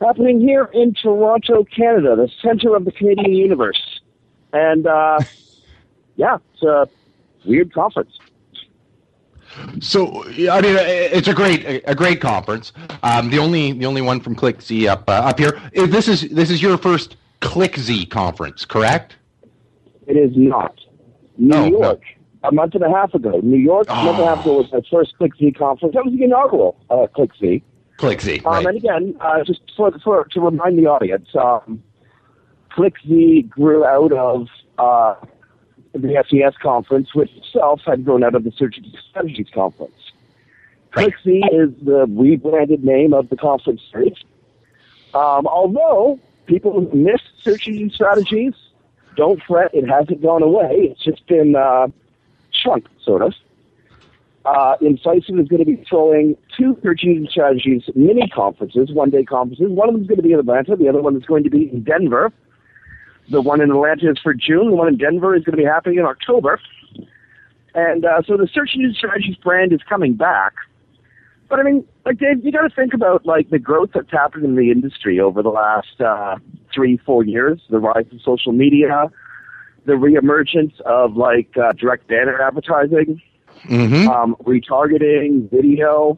Happening here in Toronto, Canada, the center of the Canadian universe. And, yeah, it's a weird conference. So, I mean, it's a great conference. The only one from ClickZ up here. This is your first ClickZ conference, correct? It is not. New York. A month and a half ago. New York, a month and a half ago was my first ClickZ conference. That was the inaugural ClickZ. ClickZ, right. And again, just to remind the audience, ClickZ grew out of the SES conference, which itself had grown out of the Searching Strategies conference. Right. ClickZ is the rebranded name of the conference series. Although people who missed Searching Strategies, don't fret, it hasn't gone away. It's just been shrunk, sort of. Incisive is going to be throwing two Searching Strategies mini conferences, one-day conferences. One of them is going to be in Atlanta. The other one is going to be in Denver. The one in Atlanta is for June. The one in Denver is going to be happening in October. And so the Searching Strategies brand is coming back. But, I mean, like, Dave, you got to think about, like, the growth that's happened in the industry over the last 3-4 years, the rise of social media, the reemergence of, like, direct banner advertising. Mm-hmm. Retargeting, video,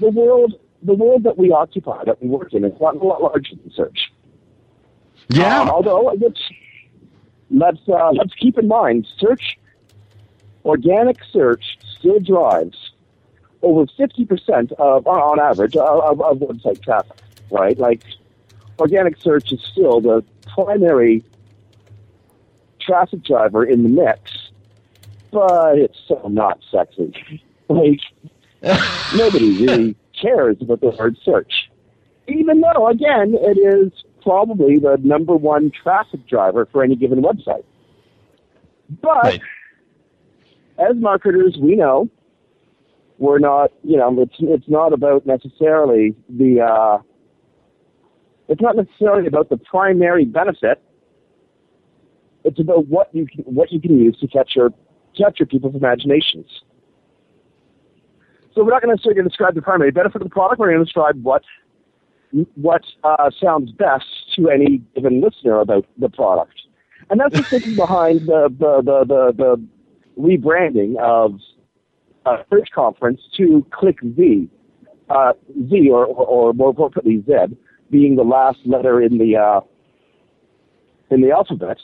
the world that we occupy, that we work in, is a lot larger than search. Yeah. Although let's keep in mind, search, organic search, still drives over 50% of, on average, of website traffic. Right? Like, organic search is still the primary traffic driver in the mix. But it's so not sexy. Like, nobody really cares about the word search. Even though, again, it is probably the number one traffic driver for any given website. But, As marketers, we know we're not, you know, it's not about necessarily the It's not necessarily about the primary benefit. It's about what you can use to capture people's imaginations. So we're not going to necessarily describe the primary benefit of the product. We're going to describe what sounds best to any given listener about the product. And that's the thinking behind the rebranding of Search Conference to ClickZ, Z or more appropriately Z, being the last letter in the alphabet.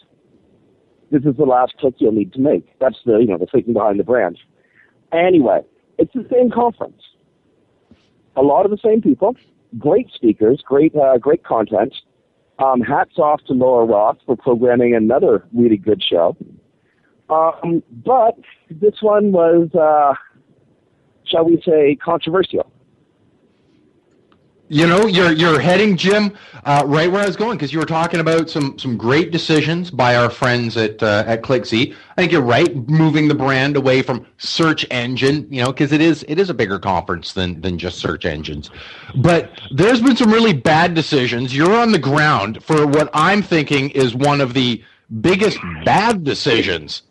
This is the last click you'll need to make. That's the thinking behind the brand. Anyway, it's the same conference. A lot of the same people, great speakers, great content. Hats off to Laura Roth for programming another really good show. But this one was, shall we say, controversial. You know, you're heading, Jim, right where I was going, because you were talking about some great decisions by our friends at ClickZ. I think you're right, moving the brand away from search engine, because it is a bigger conference than just search engines. But there's been some really bad decisions. You're on the ground for what I'm thinking is one of the biggest bad decisions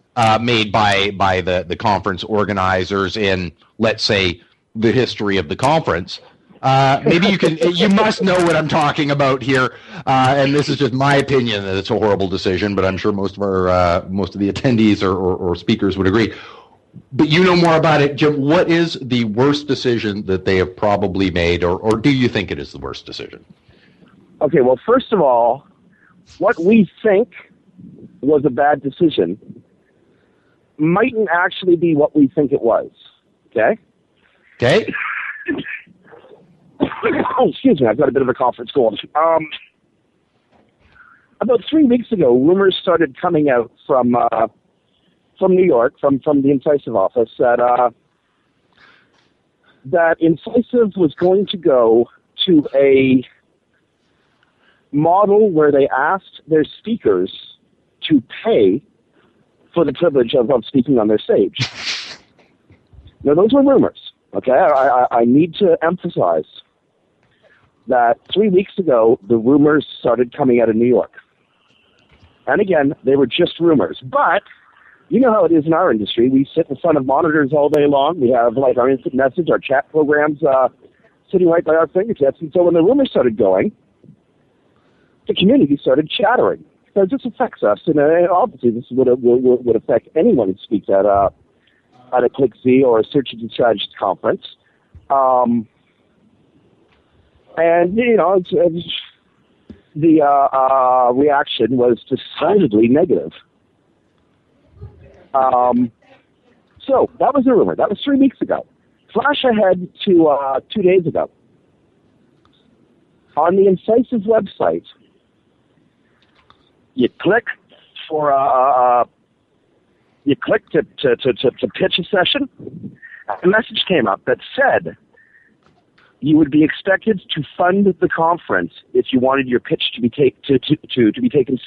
made by the conference organizers in, let's say, the history of the conference. Maybe you must know what I'm talking about here, and this is just my opinion that it's a horrible decision, but I'm sure most of the attendees or speakers would agree. But you know more about it, Jim. What is the worst decision that they have probably made, or do you think it is the worst decision? Okay, well, first of all, what we think was a bad decision mightn't actually be what we think it was, okay? Okay. Oh, excuse me, I've got a bit of a conference call. About 3 weeks ago, rumors started coming out from New York, from the Incisive office, that Incisive was going to go to a model where they asked their speakers to pay for the privilege of speaking on their stage. Now, those were rumors, okay? I need to emphasize that 3 weeks ago, the rumors started coming out of New York. And again, they were just rumors. But you know how it is in our industry. We sit in front of monitors all day long. We have like our instant message, our chat programs sitting right by our fingertips. And so when the rumors started going, the community started chattering. So this affects us. And obviously this would affect anyone who speaks at a ClickZ or a Search and Strategies conference. And, the reaction was decidedly negative. So that was a rumor. That was 3 weeks ago. Flash ahead to 2 days ago. On the Incisive website, you click to pitch a session. A message came up that said, you would be expected to fund the conference if you wanted your pitch to be taken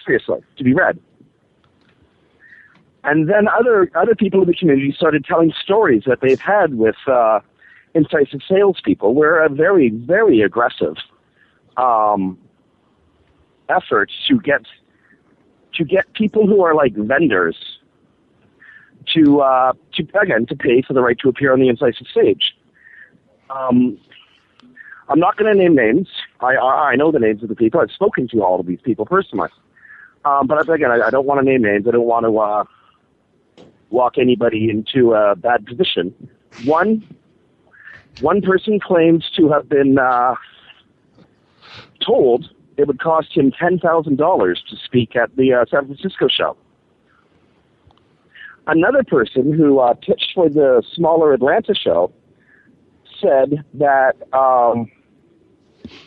seriously, to be read. And then other people in the community started telling stories that they've had with Incisive salespeople, where a very, very aggressive effort to get people who are like vendors to pay for the right to appear on the Incisive stage. I'm not going to name names. I know the names of the people. I've spoken to all of these people personally. But again, I don't want to name names. I don't want to walk anybody into a bad position. One person claims to have been told it would cost him $10,000 to speak at the San Francisco show. Another person who pitched for the smaller Atlanta show said that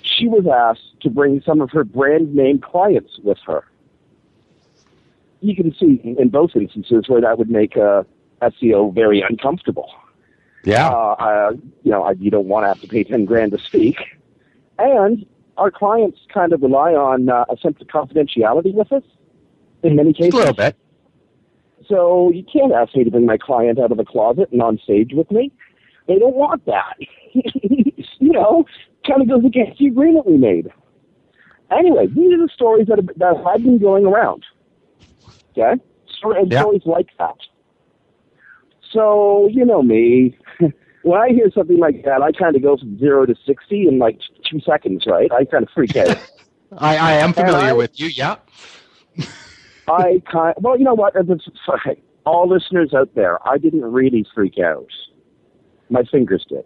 she was asked to bring some of her brand name clients with her. You can see in both instances where that would make SEO very uncomfortable. Yeah, you don't want to have to pay $10,000 to speak, and our clients kind of rely on a sense of confidentiality with us in many cases. A little bit. So you can't ask me to bring my client out of the closet and on stage with me. They don't want that. Kind of goes against the agreement we made. Anyway, these are the stories that have been going around. Okay? Stories like that. So, you know me. When I hear something like that, I kind of go from 0 to 60 in like 2 seconds, right? I kind of freak out. I am familiar with you, yeah. Well, you know what? All listeners out there, I didn't really freak out. My fingers did.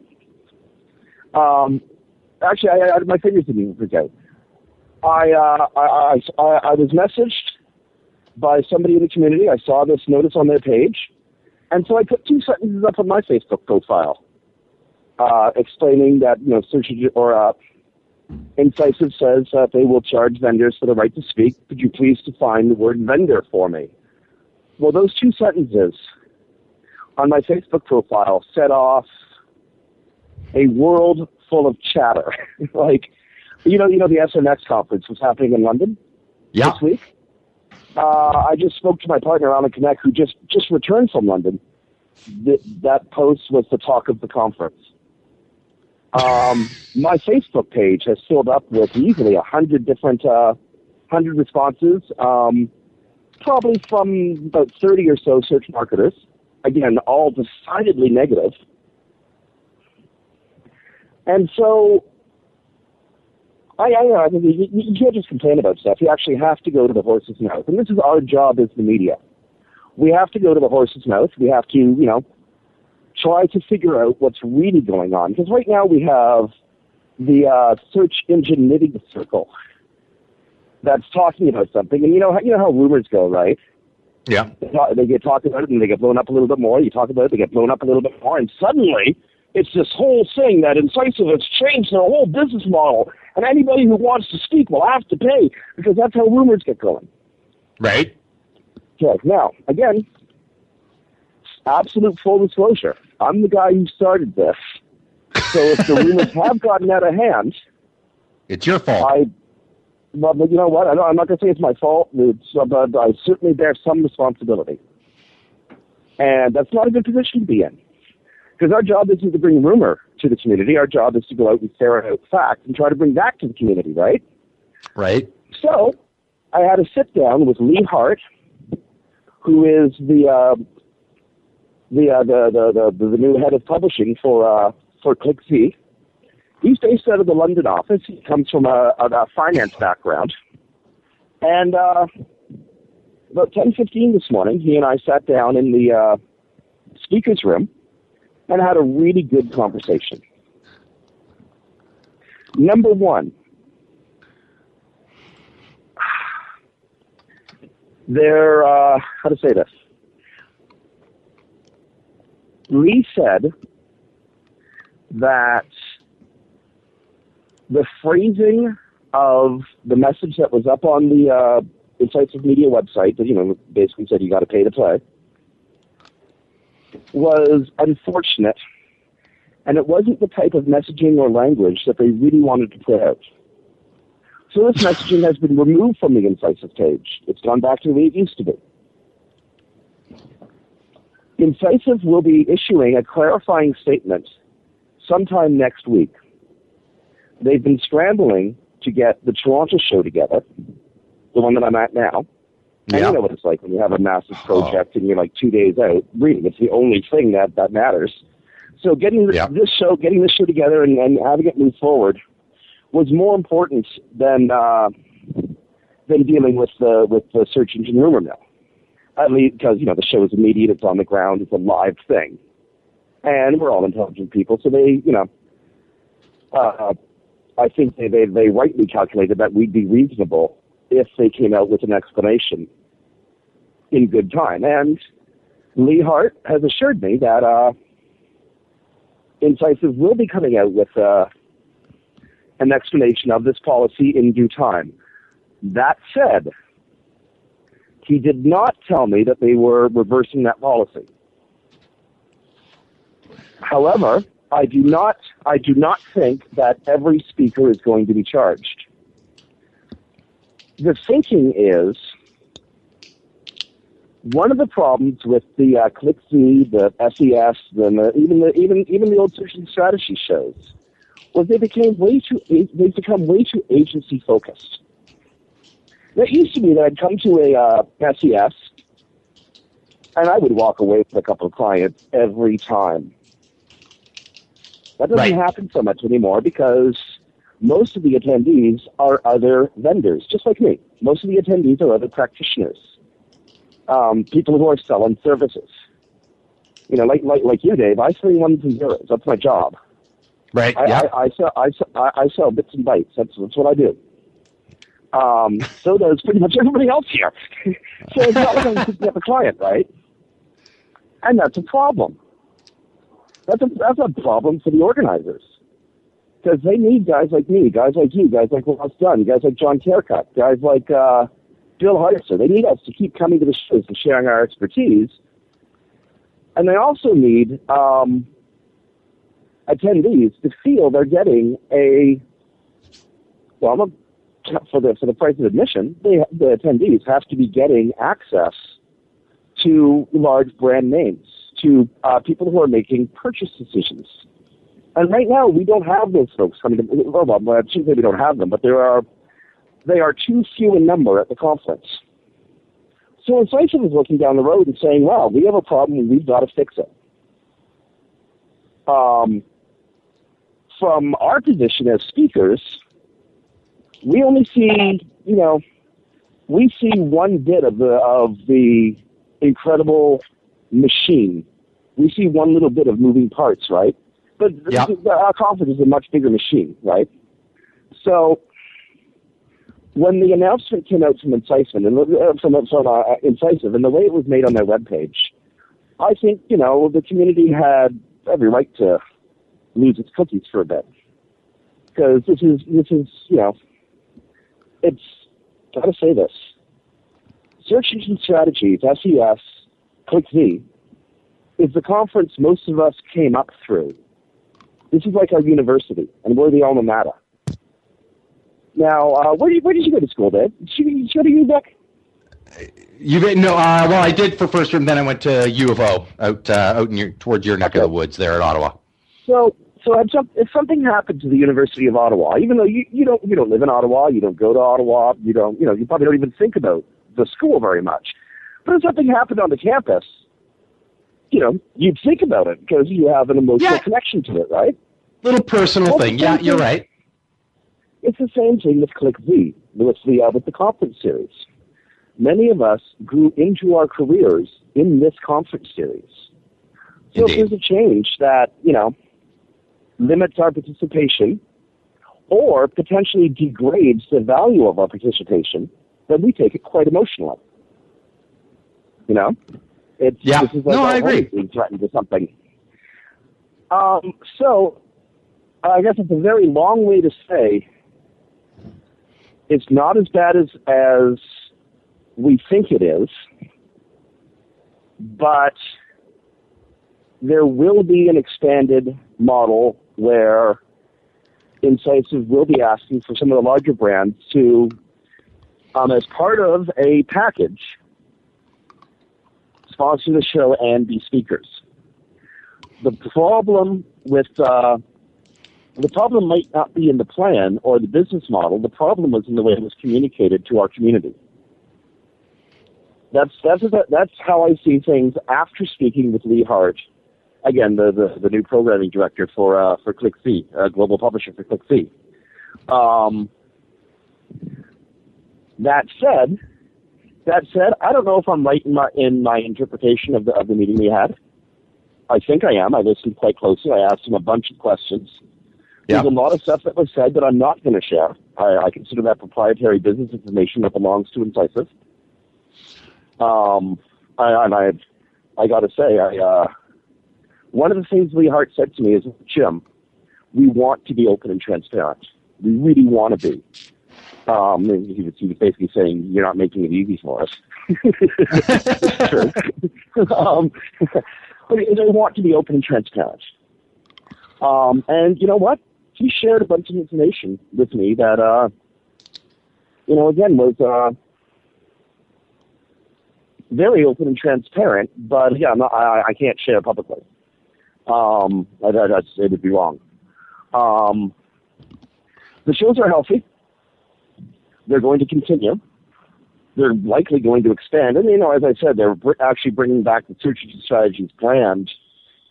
Actually, my fingers didn't even freak out. I was messaged by somebody in the community. I saw this notice on their page. And so I put 2 sentences up on my Facebook profile explaining that, you know, Incisive says that they will charge vendors for the right to speak. Could you please define the word vendor for me? Well, those 2 sentences on my Facebook profile set off a world full of chatter. Like, you know, the SMX conference was happening in London this week. I just spoke to my partner, Alan Connect, who just returned from London. That post was the talk of the conference. My Facebook page has filled up with easily 100 responses, probably from about 30 or so search marketers. Again, all decidedly negative. And so I think you can't just complain about stuff. You actually have to go to the horse's mouth. And this is our job as the media. We have to go to the horse's mouth. We have to, you know, try to figure out what's really going on. Because right now we have the search engine knitting circle that's talking about something. And you know how rumors go, right? Yeah. They get talked about it and they get blown up a little bit more. You talk about it, they get blown up a little bit more. And suddenly it's this whole thing that Incisive has changed their whole business model. And anybody who wants to speak will have to pay, because that's how rumors get going. Right. Okay. Now, again, absolute full disclosure. I'm the guy who started this. So if the rumors have gotten out of hand, it's your fault. Well, you know what? I'm not going to say it's my fault, but I certainly bear some responsibility. And that's not a good position to be in. Because our job isn't to bring rumor to the community. Our job is to go out and ferret out facts and try to bring that to the community, right? Right. So I had a sit-down with Lee Hart, who is the new head of publishing for ClickZ. He's based out of the London office. He comes from a finance background. And about 10:15 this morning, he and I sat down in the speaker's room and had a really good conversation. Number one, there, how to say this? Lee said that the phrasing of the message that was up on the Incisive Media website, that, you know, basically said you got to pay to play, was unfortunate, and it wasn't the type of messaging or language that they really wanted to put out. So this messaging has been removed from the Incisive page. It's gone back to the way it used to be. Incisive will be issuing a clarifying statement sometime next week. They've been scrambling to get the Toronto show together, the one that I'm at now. Yeah. And you know what it's like when you have a massive project and you're like 2 days out. Really, it's the only thing that matters. So getting this show together and having it move forward was more important than dealing with the search engine rumor mill. At least because, you know, the show is immediate, it's on the ground, it's a live thing. And we're all intelligent people, so they, you know, I think they rightly calculated that we'd be reasonable if they came out with an explanation in good time. And Lee Hart has assured me that Incisive will be coming out with an explanation of this policy in due time. That said, he did not tell me that they were reversing that policy. However, I do not think that every speaker is going to be charged. The thinking is, one of the problems with the ClickZ, the SES, even the old Searching Strategies shows was they've become way too agency focused. It used to be that I'd come to a SES, and I would walk away with a couple of clients every time. That doesn't happen so much anymore because most of the attendees are other vendors, just like me. Most of the attendees are other practitioners, people who are selling services. You know, like you, Dave, I sell ones and zeros. That's my job. Right. I sell bits and bytes. That's what I do. So does pretty much everybody else here. So it's not like I'm picking up a client, right? And that's a problem. That's a problem for the organizers. Because they need guys like me, guys like you, guys like Ross Dunn, guys like John Tercott, guys like Bill Hartzer. They need us to keep coming to the shows and sharing our expertise. And they also need attendees to feel they're getting a, well, for the price of admission, the attendees have to be getting access to large brand names, to people who are making purchase decisions. And right now, we don't have those folks coming to, well, I shouldn't say we don't have them, but they are too few in number at the conference. So Incisive is looking down the road and saying, wow, we have a problem and we've got to fix it. From our position as speakers, we only see, you know, we see one bit of the incredible machine. We see one little bit of moving parts, right? But our conference is a much bigger machine, right? So when the announcement came out from Incisive, and the way it was made on their webpage, I think, you know, the community had every right to lose its cookies for a bit. Because this is, you know, it's, got to say this, Search Engine Strategies, SES, ClickZ, is the conference most of us came up through. This is like our university, and we're the alma mater. Now, where did you go to school, Dave? Did you go to UBEC? I did for first year, and then I went to U of O, out towards your neck of the woods there in Ottawa. So if something happened to the University of Ottawa, even though you don't live in Ottawa, you don't go to Ottawa, you probably don't even think about the school very much. But if something happened on the campus, you know, you'd think about it because you have an emotional connection to it, right? Little personal thing. Yeah, you're right. It's the same thing with ClickZ, with the conference series. Many of us grew into our careers in this conference series. So if there's a change that, you know, limits our participation or potentially degrades the value of our participation, then we take it quite emotionally. You know? This is like I agree. Being threatened to something. So I guess it's a very long way to say it's not as bad as we think it is, but there will be an expanded model where Incisive will be asking for some of the larger brands to, as part of a package, sponsor the show and be speakers. The problem might not be in the plan or the business model. The problem was in the way it was communicated to our community. That's how I see things after speaking with Lee Hart, again, the new programming director for ClickZ, global publisher for ClickZ. That said, I don't know if I'm right in my interpretation of the meeting we had. I think I am. I listened quite closely. I asked him a bunch of questions. Yeah. There's a lot of stuff that was said that I'm not going to share. I consider that proprietary business information that belongs to Incisive. I got to say, one of the things Lee Hart said to me is, Jim, we want to be open and transparent. We really want to be. He was basically saying, you're not making it easy for us. That's true. But they want to be open and transparent. And you know what? He shared a bunch of information with me that, you know, again, was very open and transparent, but yeah, I can't share publicly. It would be wrong. The shows are healthy. They're going to continue. they're likely going to expand. And, you know, as I said, they're actually bringing back the Searching Strategies brand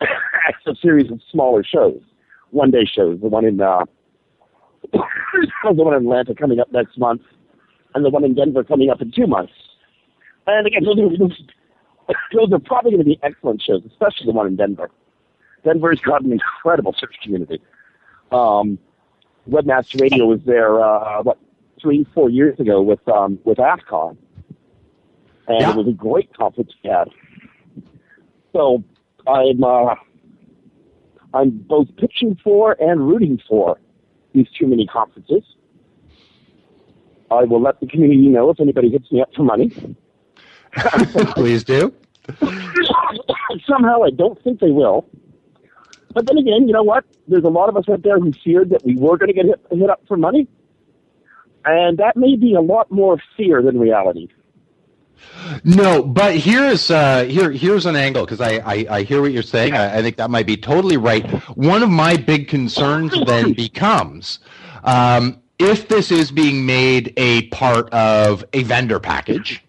as a series of smaller shows, one-day shows, the one in Atlanta coming up next month, and the one in Denver coming up in 2 months. And again, those are probably going to be excellent shows, especially the one in Denver. Denver's got an incredible search community. Webmaster Radio was there, 3-4 years ago with AFCON. And yeah, it was a great conference we had. So I'm both pitching for and rooting for these too many conferences. I will let the community know if anybody hits me up for money. Please do. Somehow I don't think they will. But then again, you know what? There's a lot of us out there who feared that we were going to get hit up for money. And that may be a lot more fear than reality. No, but here's an angle, because I hear what you're saying. I think that might be totally right. One of my big concerns then becomes, if this is being made a part of a vendor package,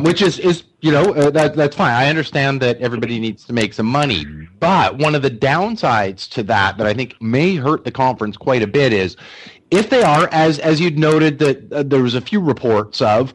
which is you know, that's fine. I understand that everybody needs to make some money. But one of the downsides to that I think may hurt the conference quite a bit is, if they are, as you'd noted, that there was a few reports of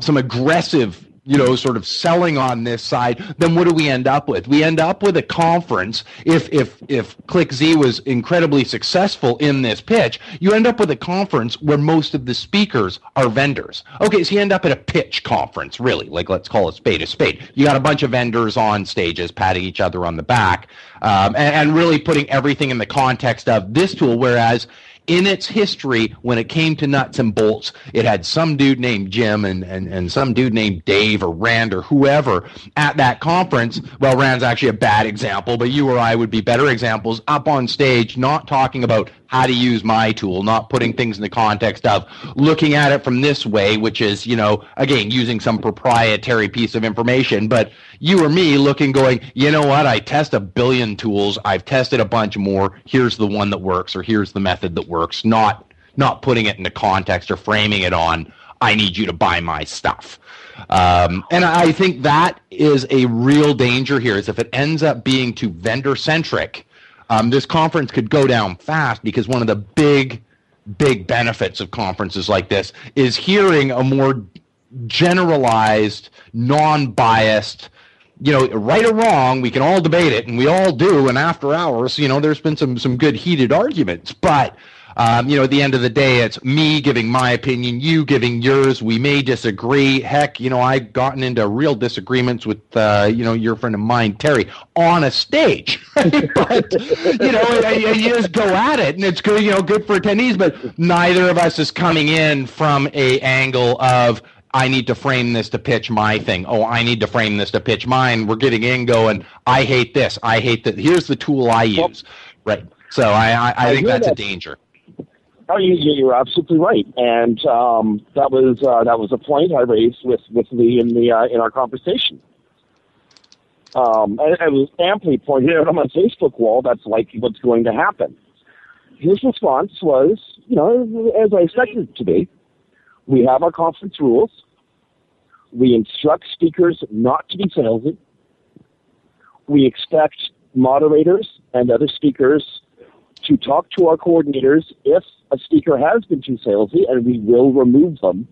some aggressive, you know, sort of selling on this side, then what do we end up with? We end up with a conference, if ClickZ was incredibly successful in this pitch, you end up with a conference where most of the speakers are vendors. Okay, so you end up at a pitch conference, really. Like, let's call a spade a spade. You got a bunch of vendors on stages patting each other on the back, and really putting everything in the context of this tool, whereas in its history, when it came to nuts and bolts, it had some dude named Jim and some dude named Dave or Rand or whoever at that conference. Well, Rand's actually a bad example, but you or I would be better examples, up on stage, not talking about how to use my tool, not putting things in the context of looking at it from this way, which is, you know, again, using some proprietary piece of information. But you or me looking, going, you know what, I test a billion tools, I've tested a bunch more, here's the one that works, or here's the method that works, not putting it into context or framing it on, I need you to buy my stuff. And I think that is a real danger here, is if it ends up being too vendor-centric, this conference could go down fast, because one of the big benefits of conferences like this is hearing a more generalized, non-biased, you know, right or wrong, we can all debate it, and we all do, and after hours, you know, there's been some good heated arguments, but, you know, at the end of the day, it's me giving my opinion, you giving yours, we may disagree, heck, you know, I've gotten into real disagreements with, you know, your friend of mine, Terry, on a stage, right? But, you know, and you just go at it, and it's good, you know, good for attendees, but neither of us is coming in from a angle of, I need to frame this to pitch my thing. Oh, I need to frame this to pitch mine. We're getting in going, I hate this. I hate that. Here's the tool I use. Right. So I think that's a danger. Oh, you're absolutely right. And that was a point I raised with Lee in our conversation. I was amply pointed out on my Facebook wall, that's likely what's going to happen. His response was, you know, as I expected it to be, we have our conference rules. We instruct speakers not to be salesy. We expect moderators and other speakers to talk to our coordinators if a speaker has been too salesy, and we will remove them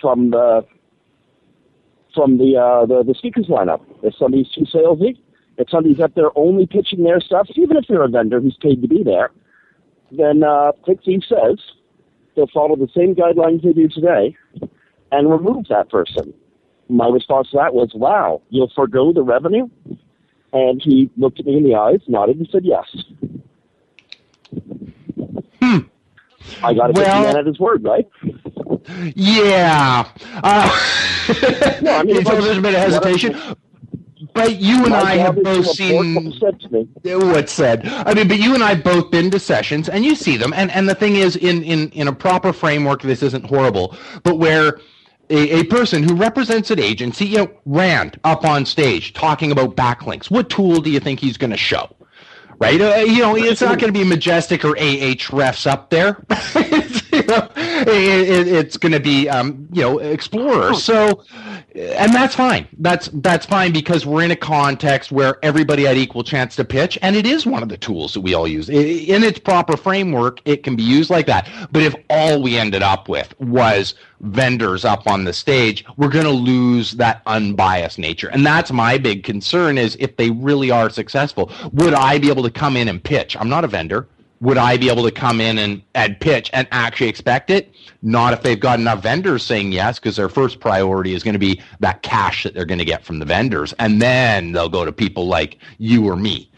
from the speakers lineup. If somebody's too salesy, if somebody's up there only pitching their stuff, even if they're a vendor who's paid to be there, then ClickZ says they'll follow the same guidelines they do today and remove that person. My response to that was, wow, you'll forgo the revenue? And he looked at me in the eyes, nodded, and said yes. I got to take the man at his word, right? Yeah. No, I mean, you know, there's a bit of hesitation. But you and I have both seen what's said. I mean, but you and I both been to sessions, and you see them. And the thing is, in a proper framework, this isn't horrible. But where a person who represents an agency, you know, Rand up on stage talking about backlinks, what tool do you think he's going to show? Right? You know, it's not going to be Majestic or Ahrefs up there. it's going to be, Explorer. So, and that's fine. That's fine because we're in a context where everybody had equal chance to pitch, and it is one of the tools that we all use. In its proper framework, it can be used like that. But if all we ended up with was vendors up on the stage, we're going to lose that unbiased nature. And that's my big concern is if they really are successful, would I be able to come in and pitch? I'm not a vendor. Would I be able to come in and pitch and actually expect it? Not if they've got enough vendors saying yes, because their first priority is going to be that cash that they're going to get from the vendors. And then they'll go to people like you or me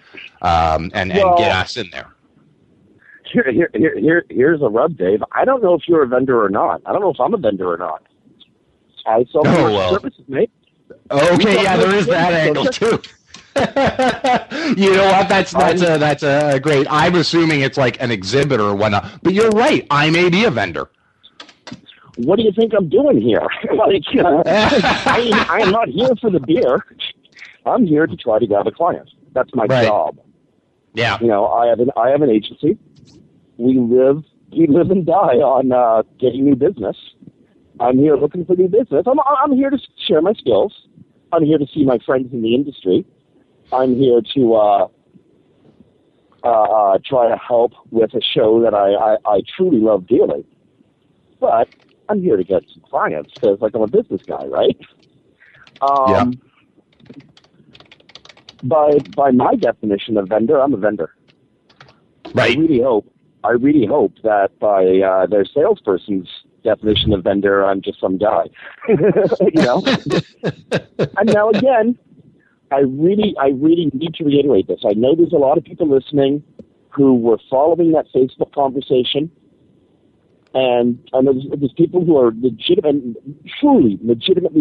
and get us in there. Here's a rub, Dave. I don't know if you're a vendor or not. I don't know if I'm a vendor or not. I sell services, mate. Okay, yeah, there is that angle too. You know what? That's a great. I'm assuming it's like an exhibitor or whatnot. But you're right. I may be a vendor. What do you think I'm doing here? I am not here for the beer. I'm here to try to grab a client. That's my job. Yeah. You know, I have an agency. We live and die on getting new business. I'm here looking for new business. I'm here to share my skills. I'm here to see my friends in the industry. I'm here to try to help with a show that I truly love dearly. But I'm here to get some clients because, like, I'm a business guy, right? Yeah. By my definition of vendor, I'm a vendor. Right. I really hope that by their salesperson's definition of vendor, I'm just some guy. You know? And now again, I really need to reiterate this. I know there's a lot of people listening who were following that Facebook conversation, and there's people who are legitimately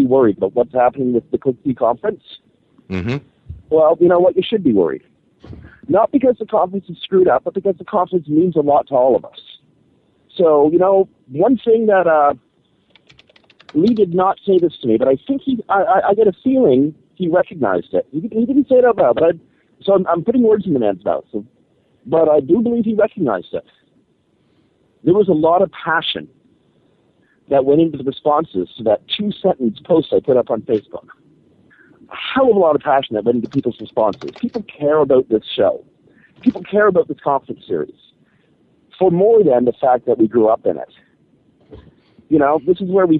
worried about what's happening with the ClickZ conference. Mm-hmm. Well, you know what? You should be worried. Not because the conference is screwed up, but because the conference means a lot to all of us. So, you know, one thing that Lee did not say this to me, but I think I get a feeling he recognized it. He didn't say it out loud, so I'm putting words in the man's mouth. So, but I do believe he recognized it. There was a lot of passion that went into the responses to that two-sentence post I put up on Facebook. A hell of a lot of passion that went into people's responses. People care about this show. People care about this conference series. For more than the fact that we grew up in it. You know, this is where we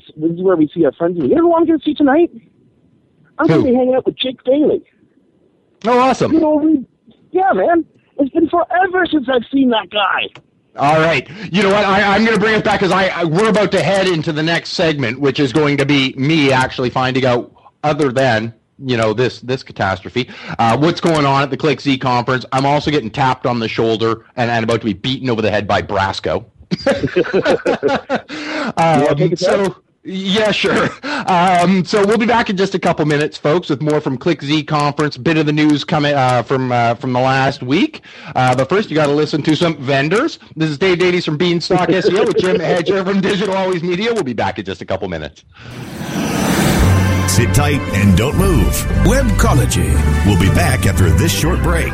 see our friends. You know who I'm going to see tonight? I'm going to be hanging out with Jake Bailey. Oh, awesome. You know, yeah, man. It's been forever since I've seen that guy. All right. You know what? I'm going to bring it back because we're about to head into the next segment, which is going to be me actually finding out, other than, you know, this catastrophe, what's going on at the ClickZ conference. I'm also getting tapped on the shoulder and about to be beaten over the head by Brasco. Yeah, sure. So we'll be back in just a couple minutes, folks, with more from ClickZ Conference, bit of the news coming from the last week. But first, you got to listen to some vendors. This is Dave Davies from Beanstalk SEO with Jim Hedger from Digital Always Media. We'll be back in just a couple minutes. Sit tight and don't move. Webcology. We'll be back after this short break.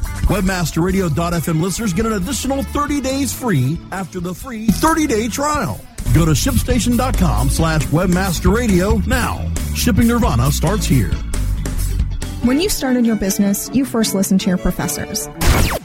WebmasterRadio.fm listeners get an additional 30 days free after the free 30-day trial. Go to ShipStation.com/WebmasterRadio now. Shipping Nirvana starts here. When you started your business, you first listened to your professors.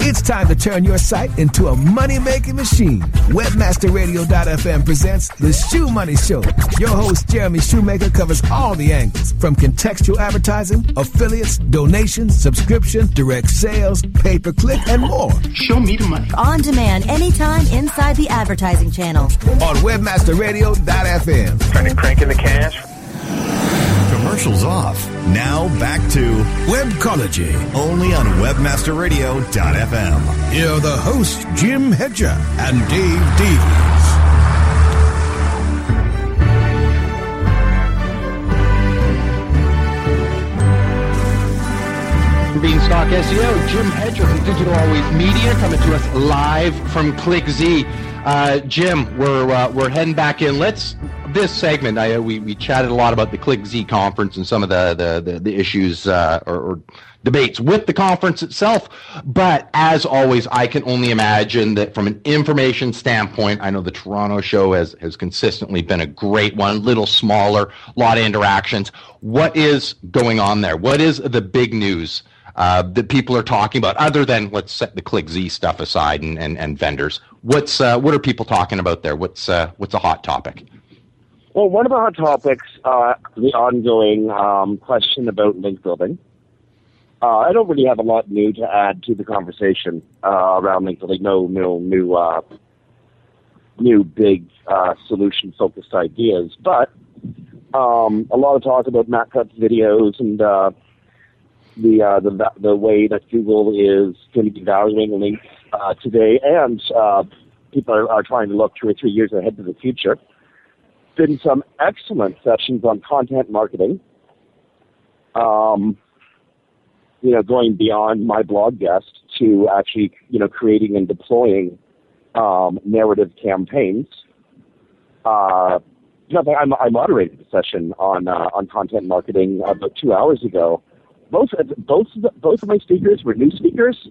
It's time to turn your site into a money-making machine. WebmasterRadio.fm presents The Shoe Money Show. Your host, Jeremy Shoemaker, covers all the angles, from contextual advertising, affiliates, donations, subscription, direct sales, pay-per-click, and more. Show me the money. On demand, anytime, inside the advertising channel. On WebmasterRadio.fm. Turning crank in the cash. Commercials off. Now back to Webcology, only on WebmasterRadio.fm. Here are the hosts, Jim Hedger and Dave Davies. Beanstalk SEO, Jim Hedger from Digital Always Media, coming to us live from ClickZ. Jim, we're heading back in. This segment, we chatted a lot about the ClickZ conference and some of the issues or debates with the conference itself. But as always, I can only imagine that from an information standpoint, I know the Toronto show has consistently been a great one, little smaller, a lot of interactions. What is going on there? What is the big news that people are talking about, other than let's set the ClickZ stuff aside and vendors? What are people talking about there? What's a hot topic? Well, one of our topics, the ongoing question about link building. I don't really have a lot new to add to the conversation around link building. No new big solution-focused ideas. But a lot of talk about Matt Cutts videos and the way that Google is going to be valuing links today. And people are trying to look 2 or 3 years ahead to the future. Been some excellent sessions on content marketing, going beyond my blog guest to actually, creating and deploying narrative campaigns. I moderated a session on content marketing about 2 hours ago. Both of my speakers were new speakers,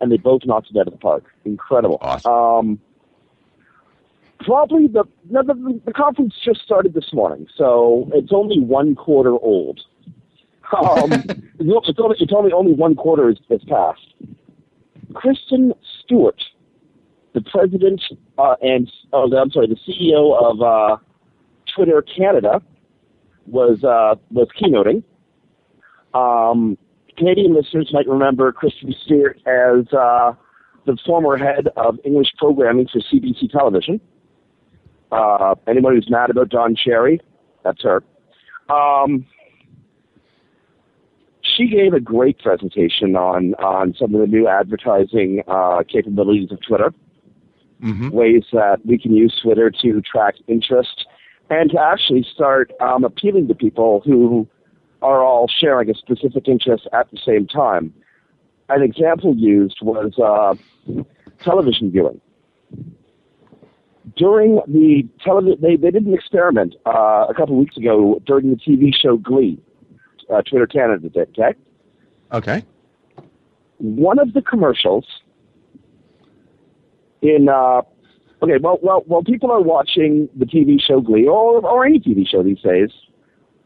and they both knocked it out of the park. Incredible. Awesome. Probably the conference just started this morning, so it's only 1 quarter old. It's only 1 quarter has passed. Kristen Stewart, the president the CEO of Twitter Canada, was keynoting. Canadian listeners might remember Kristen Stewart as the former head of English programming for CBC Television. Anyone who's mad about Don Cherry, that's her. She gave a great presentation on some of the new advertising capabilities of Twitter, ways that we can use Twitter to track interest and to actually start appealing to people who are all sharing a specific interest at the same time. An example used was television viewing. During the television, they did an experiment a couple of weeks ago during the TV show Glee. Twitter Canada did, okay? Okay. One of the commercials while people are watching the TV show Glee or any TV show these days,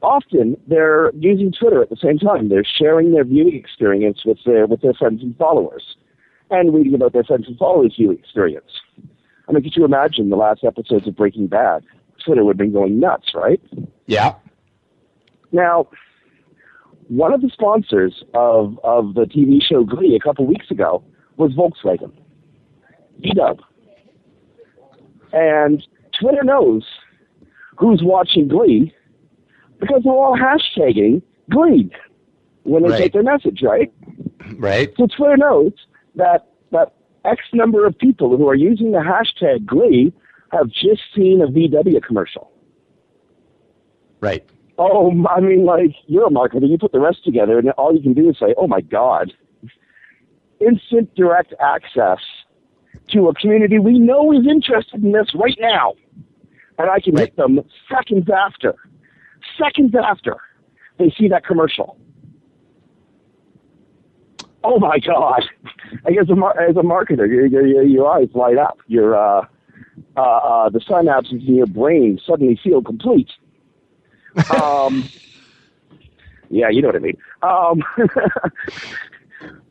often they're using Twitter at the same time. They're sharing their viewing experience with their friends and followers, and reading about their friends and followers' viewing experience. I mean, could you imagine the last episodes of Breaking Bad? Twitter would have been going nuts, right? Yeah. Now, one of the sponsors of the TV show Glee a couple weeks ago was Volkswagen. VW. And Twitter knows who's watching Glee because they're all hashtagging Glee when they take their message, right? Right. So Twitter knows that X number of people who are using the hashtag Glee have just seen a VW commercial. Right. Oh, I mean, like, you're a marketer. You put the rest together, and all you can do is say, oh, my God. Instant direct access to a community we know is interested in this right now. And I can hit them seconds after. Seconds after they see that commercial. Oh, my God. I guess as a marketer, your eyes light up. Your the synapses in your brain suddenly feel complete. Yeah, you know what I mean.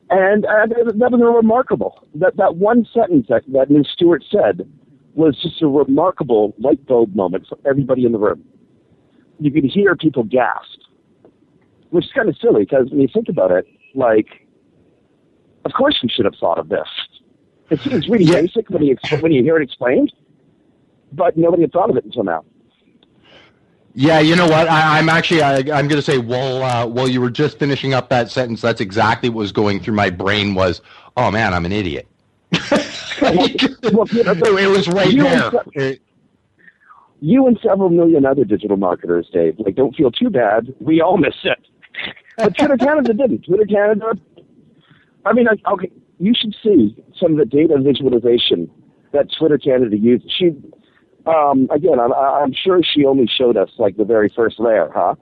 And that was remarkable. That one sentence that Ms. Stewart said was just a remarkable light bulb moment for everybody in the room. You could hear people gasp, which is kind of silly because when you think about it, like, of course we should have thought of this. It seems really basic when you hear it explained, but nobody had thought of it until now. Yeah, you know what? I'm going to say, while you were just finishing up that sentence, that's exactly what was going through my brain was, oh, man, I'm an idiot. It was right there. You and several million other digital marketers, Dave, like, don't feel too bad. We all miss it. But Twitter Canada didn't. Twitter Canada, I mean, okay, you should see some of the data visualization that Twitter Canada used. She... again, I'm sure she only showed us, like, the very first layer, huh?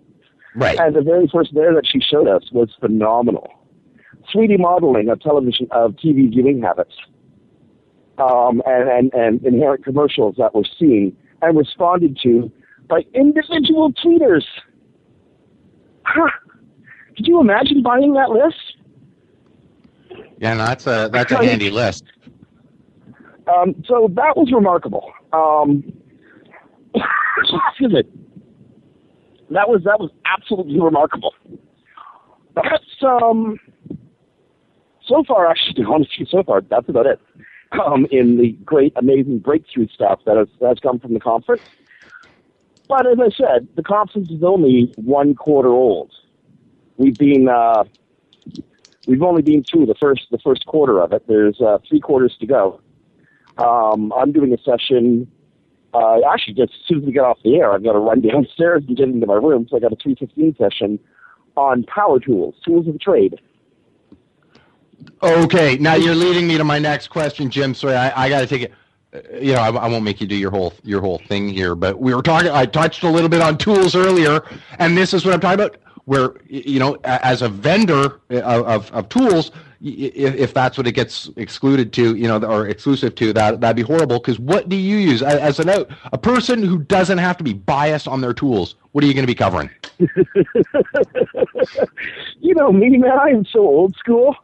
Right. And the very first layer that she showed us was phenomenal. 3D modeling of television, of TV viewing habits, and inherent commercials that were seen and responded to by individual tweeters. Huh. Could you imagine buying that list? Yeah, no, that's a handy list. So that was remarkable. Excuse me. That was absolutely remarkable. That's so far, actually, honestly, so far that's about it. In the great, amazing breakthrough stuff that has come from the conference. But as I said, the conference is only 1 quarter old. We've only been through the first quarter of it. There's 3 quarters to go. I'm doing a session, actually just as soon as we get off the air, I've got to run downstairs and get into my room, so I got a 3:15 session on power tools, tools of the trade. Okay, now you're leading me to my next question, Jim, sorry, I got to take it, you know, I won't make you do your whole thing here, but I touched a little bit on tools earlier, and this is what I'm talking about, where, you know, as a vendor of tools, if that's what it gets excluded to, you know, or exclusive to, that'd be horrible. Because what do you use as a person who doesn't have to be biased on their tools? What are you going to be covering? You know me, man. I am so old school.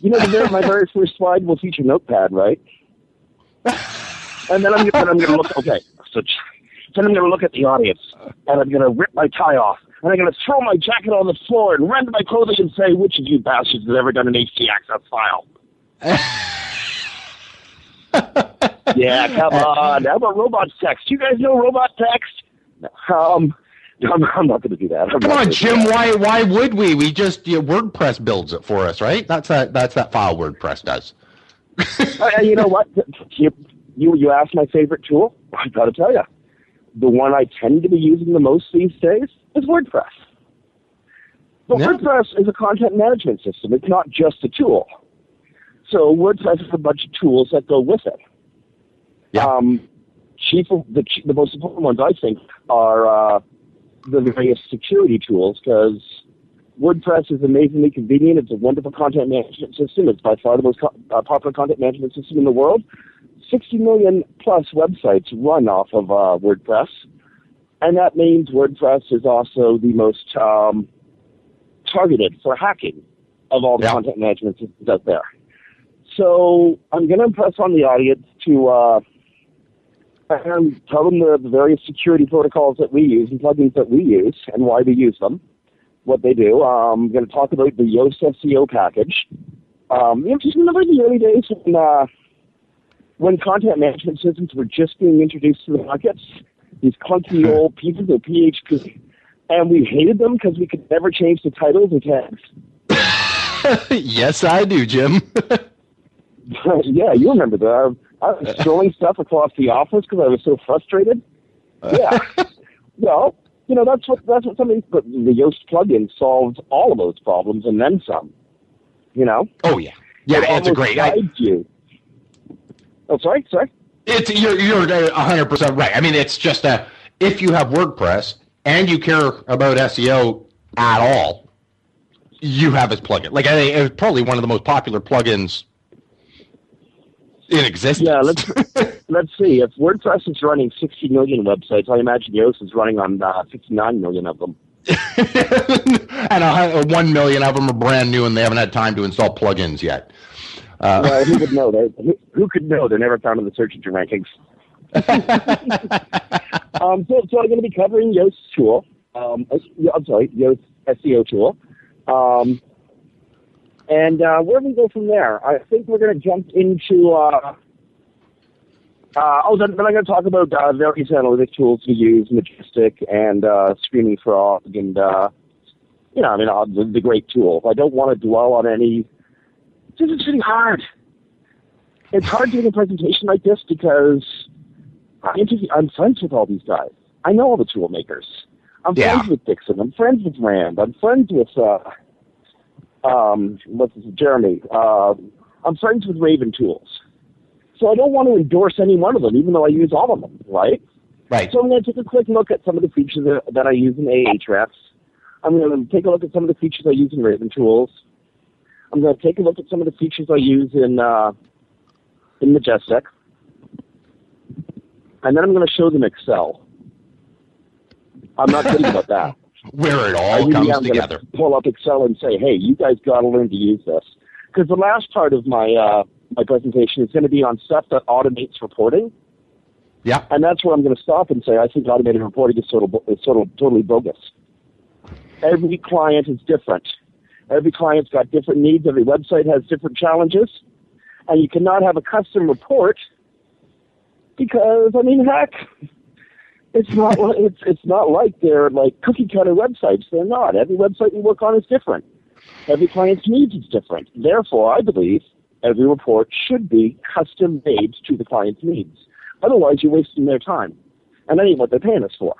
You know, my very first slide will feature Notepad, right? And then I'm going to look. Okay, so then I'm going to look at the audience, and I'm going to rip my tie off. And I'm going to throw my jacket on the floor and rend my clothing and say, which of you bastards has ever done an HT access file? Yeah, come on. How about robot text? You guys know robot text? I'm not going to do that. Come on, Jim. Why would we? We just, WordPress builds it for us, right? That's that file WordPress does. You know what? You asked my favorite tool. I've got to tell you. The one I tend to be using the most these days is WordPress. But WordPress is a content management system. It's not just a tool. So WordPress is a bunch of tools that go with it. Yeah. The most important ones, I think, are the various security tools, because WordPress is amazingly convenient. It's a wonderful content management system. It's by far the most popular content management system in the world. 60 million plus websites run off of WordPress, and that means WordPress is also the most targeted for hacking of all the content management systems out there. So I'm going to impress on the audience to tell them the various security protocols that we use and plugins that we use and why we use them, what they do. I'm going to talk about the Yoast SEO package. Just remember the early days when content management systems were just being introduced to the markets, these clunky old pieces of PHP, and we hated them because we could never change the titles or tags. Yes, I do, Jim. Yeah, you remember that. I was throwing stuff across the office because I was so frustrated. Yeah. Well, you know, that's what somebody put. The Yoast plugin solved all of those problems and then some. You know? Oh yeah. Yeah, it's a great idea. Oh, sorry. You're 100% right. I mean, it's just if you have WordPress and you care about SEO at all, you have his plugin. Like, I think it's probably one of the most popular plugins in existence. Yeah, let's see. If WordPress is running 60 million websites, I imagine Yoast is running on 69 million of them. And 1 million of them are brand new, and they haven't had time to install plugins yet. Well, who would know? Who could know? They're never found in the search engine rankings. So I'm going to be covering Yoast's tool. I'm sorry, Yoast SEO tool. And where do we go from there? I think we're going to jump into... then I'm going to talk about various analytic tools we use, Majestic and Screaming Frog, and the great tool. I don't want to dwell on any. This is really hard. It's hard doing a presentation like this because I'm friends with all these guys. I know all the tool makers. I'm friends with Dixon. I'm friends with Rand. I'm friends with Jeremy. I'm friends with Raven Tools. So I don't want to endorse any one of them, even though I use all of them, right? Right. So I'm going to take a quick look at some of the features that I use in Ahrefs. I'm going to take a look at some of the features I use in Raven Tools. I'm going to take a look at some of the features I use in Majestic. And then I'm going to show them Excel. I'm not kidding about that. Where it all comes together. Pull up Excel and say, hey, you guys got to learn to use this. Because the last part of my presentation is going to be on stuff that automates reporting. Yeah. And that's where I'm going to stop and say, I think automated reporting is totally bogus. Every client is different. Every client's got different needs. Every website has different challenges. And you cannot have a custom report because, I mean, heck, it's not like they're like cookie-cutter websites. They're not. Every website you work on is different. Every client's needs is different. Therefore, I believe every report should be custom made to the client's needs. Otherwise, you're wasting their time. And that ain't what they're paying us for.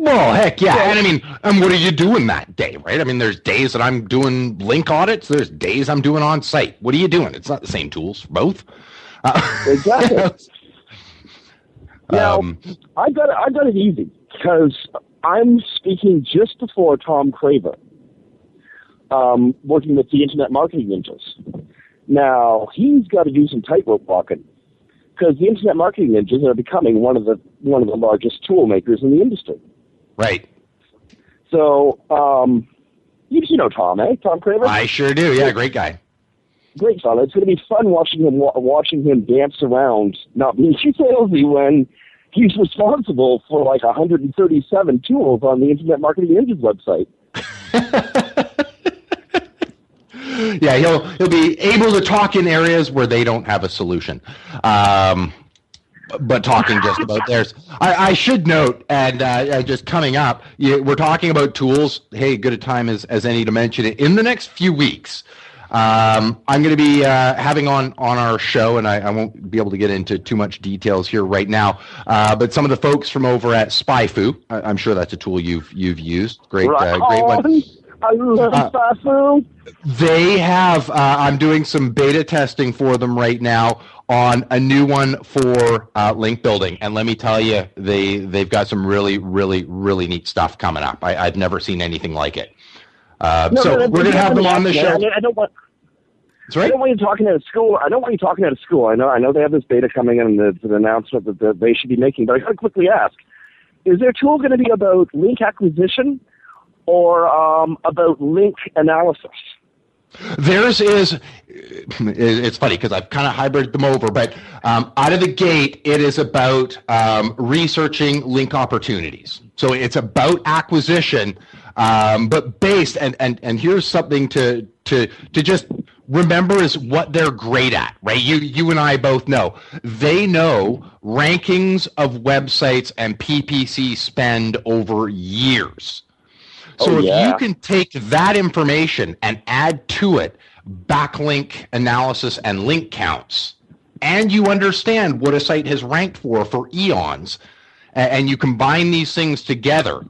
Well, heck yeah. And I mean, what are you doing that day, right? I mean, there's days that I'm doing link audits. There's days I'm doing on-site. What are you doing? It's not the same tools for both. Exactly. Now, I got it easy because I'm speaking just before Tom Craver, working with the Internet Marketing Ninjas. Now, he's got to do some tightrope walking because the Internet Marketing Ninjas are becoming one of the largest tool makers in the industry. Right. So, you know Tom, eh? Tom Craver? I sure do. Yeah, great guy. Great fella. It's going to be fun watching him dance around not being too salesy when he's responsible for like 137 tools on the Internet Marketing Ninjas website. Yeah, he'll be able to talk in areas where they don't have a solution, but talking just about theirs. I should note, and just coming up, we're talking about tools. Hey, good a time as any to mention it. In the next few weeks, I'm going to be having on our show, and I won't be able to get into too much details here right now, but some of the folks from over at SpyFu, I'm sure that's a tool you've used. Great one. I love SpyFu. They have, I'm doing some beta testing for them right now on a new one for link building. And let me tell you, they've got some really, really, really neat stuff coming up. I've never seen anything like it. We're going to have them on the show. I don't want you talking out of school. I know they have this beta coming in and it's an announcement that they should be making. But I got to quickly ask, is their tool going to be about link acquisition? Or about link analysis? Theirs is, it's funny because I've kind of hybridized them over, but out of the gate, it is about researching link opportunities. So it's about acquisition, but based, and here's something to just remember is what they're great at, right? You and I both know. They know rankings of websites and PPC spend over years. So if you can take that information and add to it backlink analysis and link counts, and you understand what a site has ranked for eons, and you combine these things together.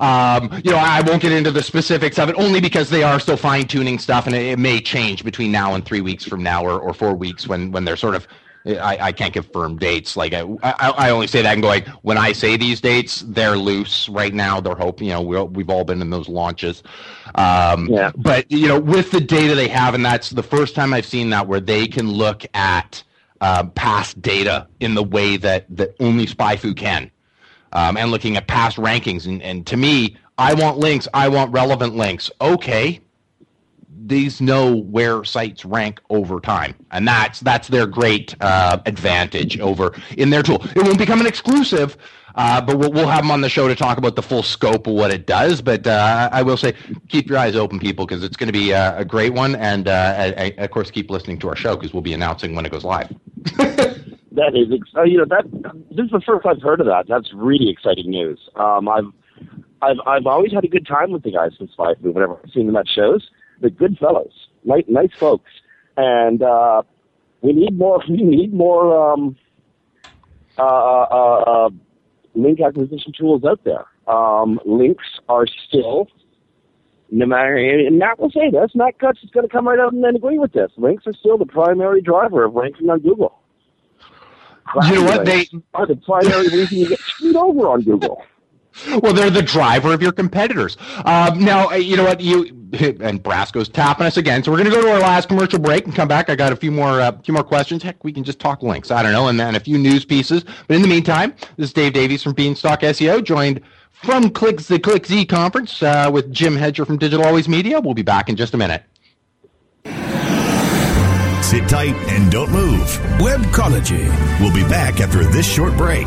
I won't get into the specifics of it, only because they are still fine-tuning stuff, and it may change between now and 3 weeks from now, or 4 weeks when they're sort of, I can't give firm dates. Like I only say that and go like, when I say these dates, they're loose right now. They're hoping, we've all been in those launches. But, with the data they have, and that's the first time I've seen that, where they can look at past data in the way that only SpyFu can. And looking at past rankings. And to me, I want links. I want relevant links. Okay. These know where sites rank over time. And that's their great advantage over in their tool. It won't become an exclusive, but we'll have them on the show to talk about the full scope of what it does. But I will say, keep your eyes open, people, because it's going to be a great one. And, I, of course, keep listening to our show because we'll be announcing when it goes live. That is, this is the first I've heard of that. That's really exciting news. I've always had a good time with the guys from SpyFu whenever I've seen them at shows. They're good fellows, nice folks, and we need more link acquisition tools out there. Links are still, no matter, and Matt will say this, Matt Cutts is going to come right out and then agree with this. Links are still the primary driver of ranking on Google. You know what? They are the primary reason you get screwed over on Google. Well, they're the driver of your competitors. Now, you know what? And Brasco's tapping us again, so we're going to go to our last commercial break and come back. I got a few more questions. Heck, we can just talk links. I don't know, and then a few news pieces. But in the meantime, this is Dave Davies from Beanstalk SEO, joined from the ClickZ conference with Jim Hedger from Digital Always Media. We'll be back in just a minute. Sit tight and don't move. Webcology. We'll be back after this short break.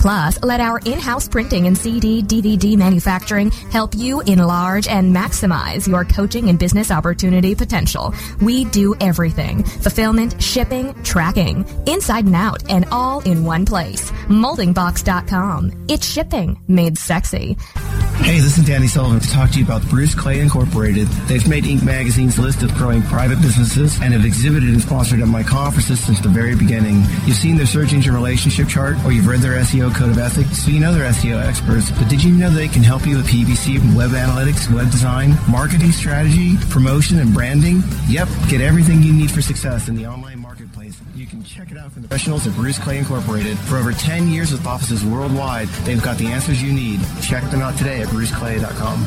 Plus, let our in-house printing and CD, DVD manufacturing help you enlarge and maximize your coaching and business opportunity potential. We do everything. Fulfillment, shipping, tracking, inside and out, and all in one place. MoldingBox.com. It's shipping made sexy. Hey, this is Danny Sullivan to talk to you about Bruce Clay Incorporated. They've made Inc. Magazine's list of growing private businesses and have exhibited and sponsored at my conferences since the very beginning. You've seen their search engine relationship chart, or you've read their SEO code of ethics, so you know they're SEO experts. But did you know they can help you with PPC, web analytics, web design, marketing strategy, promotion, and branding? Yep, get everything you need for success in the online marketplace. You can check it out from the professionals at Bruce Clay Incorporated. For over 10 years with offices worldwide, they've got the answers you need. Check them out today at bruceclay.com.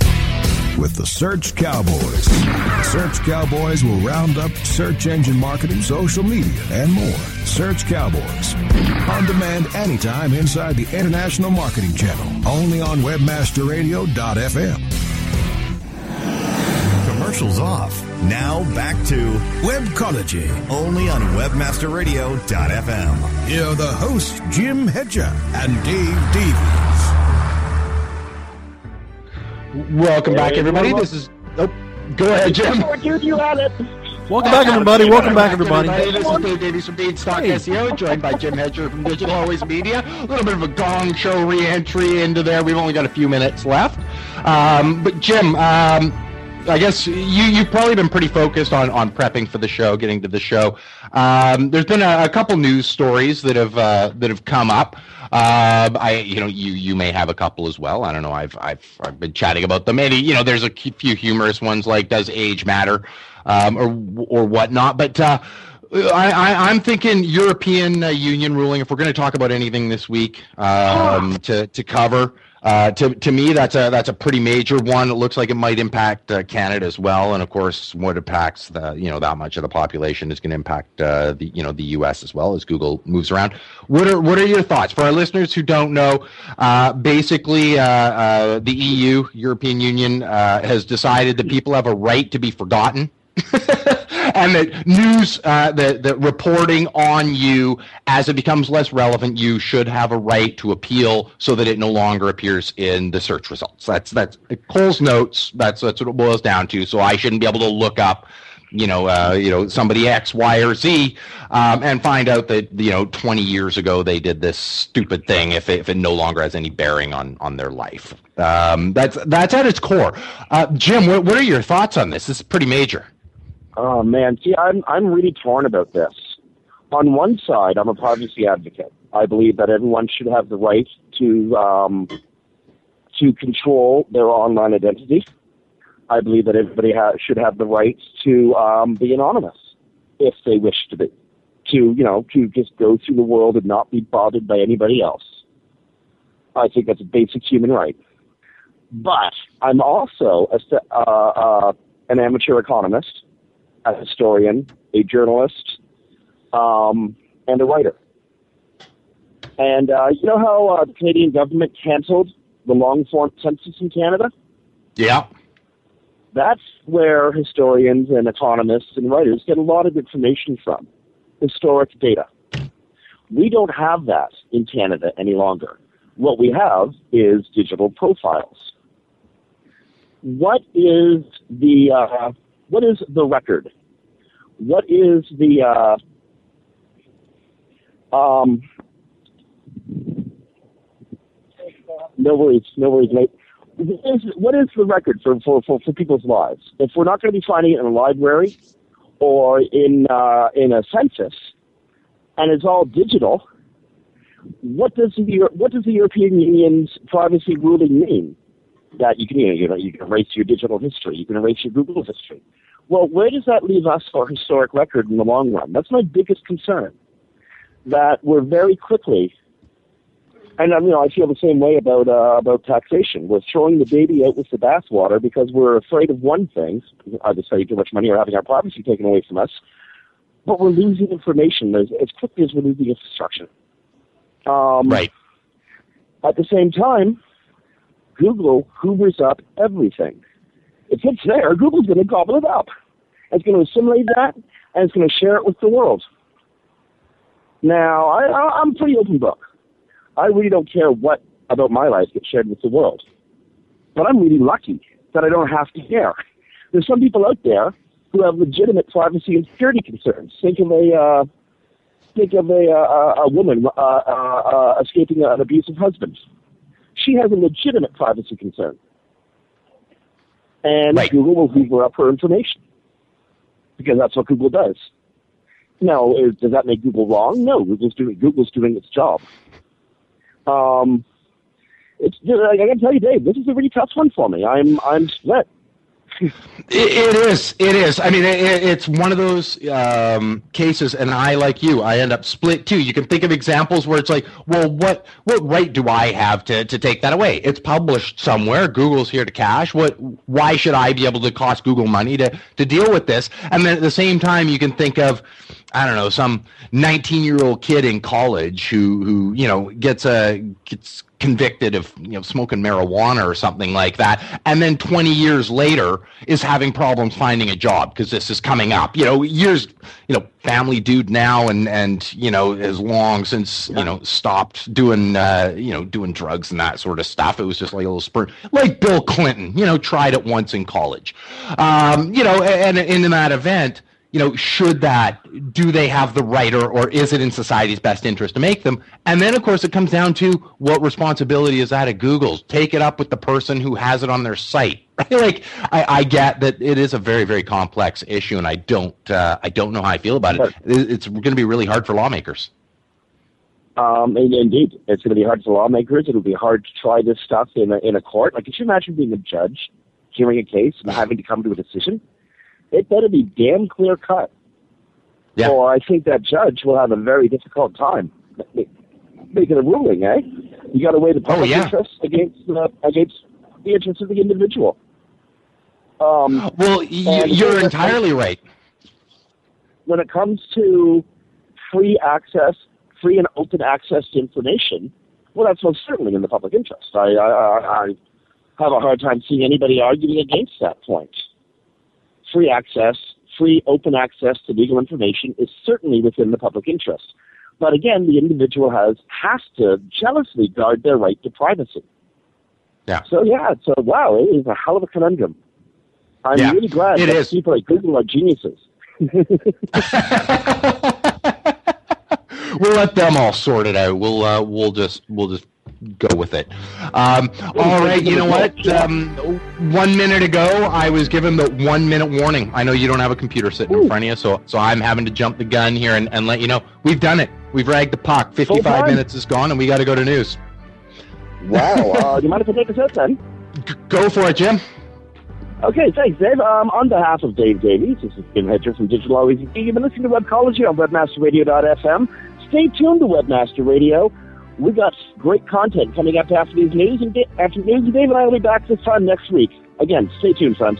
with the Search Cowboys. The Search Cowboys will round up search engine marketing, social media, and more. Search Cowboys. On demand anytime inside the International Marketing Channel. Only on WebmasterRadio.fm. Commercials off. Now back to Webcology. Only on WebmasterRadio.fm. Here are the hosts, Jim Hedger and Dave Davies. Welcome back, everybody. This is... Oh, go ahead, Jim. Welcome back, everybody. This is Dave Davies from Beanstalk SEO, joined by Jim Hedger from Digital Always Media. A little bit of a gong show re-entry into there. We've only got a few minutes left. But, Jim, I guess you've probably been pretty focused on prepping for the show, getting to the show. There's been a couple news stories that have come up. You may have a couple as well. I don't know. I've been chatting about them. Maybe, you know, there's a few humorous ones like does age matter, or whatnot. But I'm thinking European Union ruling. If we're going to talk about anything this week to cover. To me, that's a pretty major one. It looks like it might impact Canada as well, and of course, what impacts that much of the population is going to impact the U.S. as well as Google moves around. What are your thoughts for our listeners who don't know? Basically, the EU, European Union, has decided that people have a right to be forgotten. And that news, that reporting on you, as it becomes less relevant, you should have a right to appeal so that it no longer appears in the search results. That's Cole's notes. That's what it boils down to. So I shouldn't be able to look up, somebody X, Y, or Z, and find out that 20 years ago they did this stupid thing if it no longer has any bearing on their life. That's at its core. Jim, what are your thoughts on this? This is pretty major. Oh, man. See, I'm really torn about this. On one side, I'm a privacy advocate. I believe that everyone should have the right to control their online identity. I believe that everybody should have the right to be anonymous if they wish to be, to just go through the world and not be bothered by anybody else. I think that's a basic human right. But I'm also an amateur economist, a historian, a journalist, and a writer. And you know how the Canadian government canceled the long-form census in Canada? Yeah. That's where historians and economists and writers get a lot of information from, historic data. We don't have that in Canada any longer. What we have is digital profiles. What is the... what is the record? What is the no worries, mate. What is the record for people's lives? If we're not going to be finding it in a library or in a census, and it's all digital, what does the European Union's privacy ruling mean? That you can you can erase your digital history, you can erase your Google history. Well, where does that leave us for historic record in the long run? That's my biggest concern. That we're very quickly, and I feel the same way about taxation. We're throwing the baby out with the bathwater because we're afraid of one thing, either spending too much money or having our privacy taken away from us. But we're losing information as quickly as we're losing infrastructure. Right. At the same time, Google hoovers up everything. If it's there, Google's going to gobble it up. It's going to assimilate that, and it's going to share it with the world. Now, I'm a pretty open book. I really don't care what about my life gets shared with the world. But I'm really lucky that I don't have to care. There's some people out there who have legitimate privacy and security concerns. Think of a woman escaping an abusive husband. She has a legitimate privacy concern. And right. Google will hoover up her information because that's what Google does. Now, does that make Google wrong? No, Google's doing its job. I got to tell you, Dave, this is a really tough one for me. I'm split. It is. I mean, it's one of those cases, and I end up split too. You can think of examples where it's like, well, what right do I have to take that away? It's published somewhere. Google's here to cash. Why should I be able to cost Google money to deal with this? And then at the same time, you can think of, I don't know, some 19-year-old kid in college who gets convicted of smoking marijuana or something like that, and then 20 years later is having problems finding a job because this is coming up. Family dude now and has long since stopped doing doing drugs and that sort of stuff. It was just like a little spurt, like Bill Clinton, tried it once in college, and in that event. you know, should that, do they have the right, or is it in society's best interest to make them? And then, of course, it comes down to what responsibility is that at Google's? Take it up with the person who has it on their site. Right? Like, I get that it is a very, very complex issue, and I don't know how I feel about it. It's going to be really hard for lawmakers. Indeed, it's going to be hard for lawmakers. It'll be hard to try this stuff in a court. Like, could you imagine being a judge, hearing a case, and having to come to a decision? It better be damn clear cut. Yeah. Or I think that judge will have a very difficult time making a ruling, eh? You got to weigh the public interest against the interest of the individual. Well, you're entirely right. When it comes to free and open access to information, well, that's most certainly in the public interest. I have a hard time seeing anybody arguing against that point. Free access, free open access to legal information is certainly within the public interest. But again, the individual has to jealously guard their right to privacy. Yeah. So wow, it is a hell of a conundrum. I'm really glad that people at Google are geniuses. We'll let them all sort it out. We'll just go with it. All right, you know what? 1 minute ago, I was given the 1 minute warning. I know you don't have a computer sitting in front of you, so I'm having to jump the gun here and let you know. We've done it. We've ragged the puck. 55 minutes is gone, and we got to go to news. Wow. You mind if I take us out then? Go for it, Jim. Okay, thanks, Dave. On behalf of Dave Davies, this is Jim Hedger from Digital Always Media. You've been listening to Webcology on WebmasterRadio.fm. Stay tuned to Webmaster Radio. We've got great content coming up after these news, and Dave and I will be back this time next week. Again, stay tuned, friends.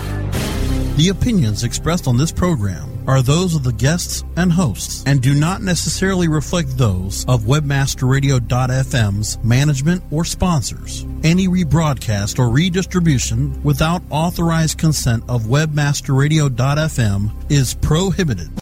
The opinions expressed on this program are those of the guests and hosts and do not necessarily reflect those of WebmasterRadio.fm's management or sponsors. Any rebroadcast or redistribution without authorized consent of WebmasterRadio.fm is prohibited.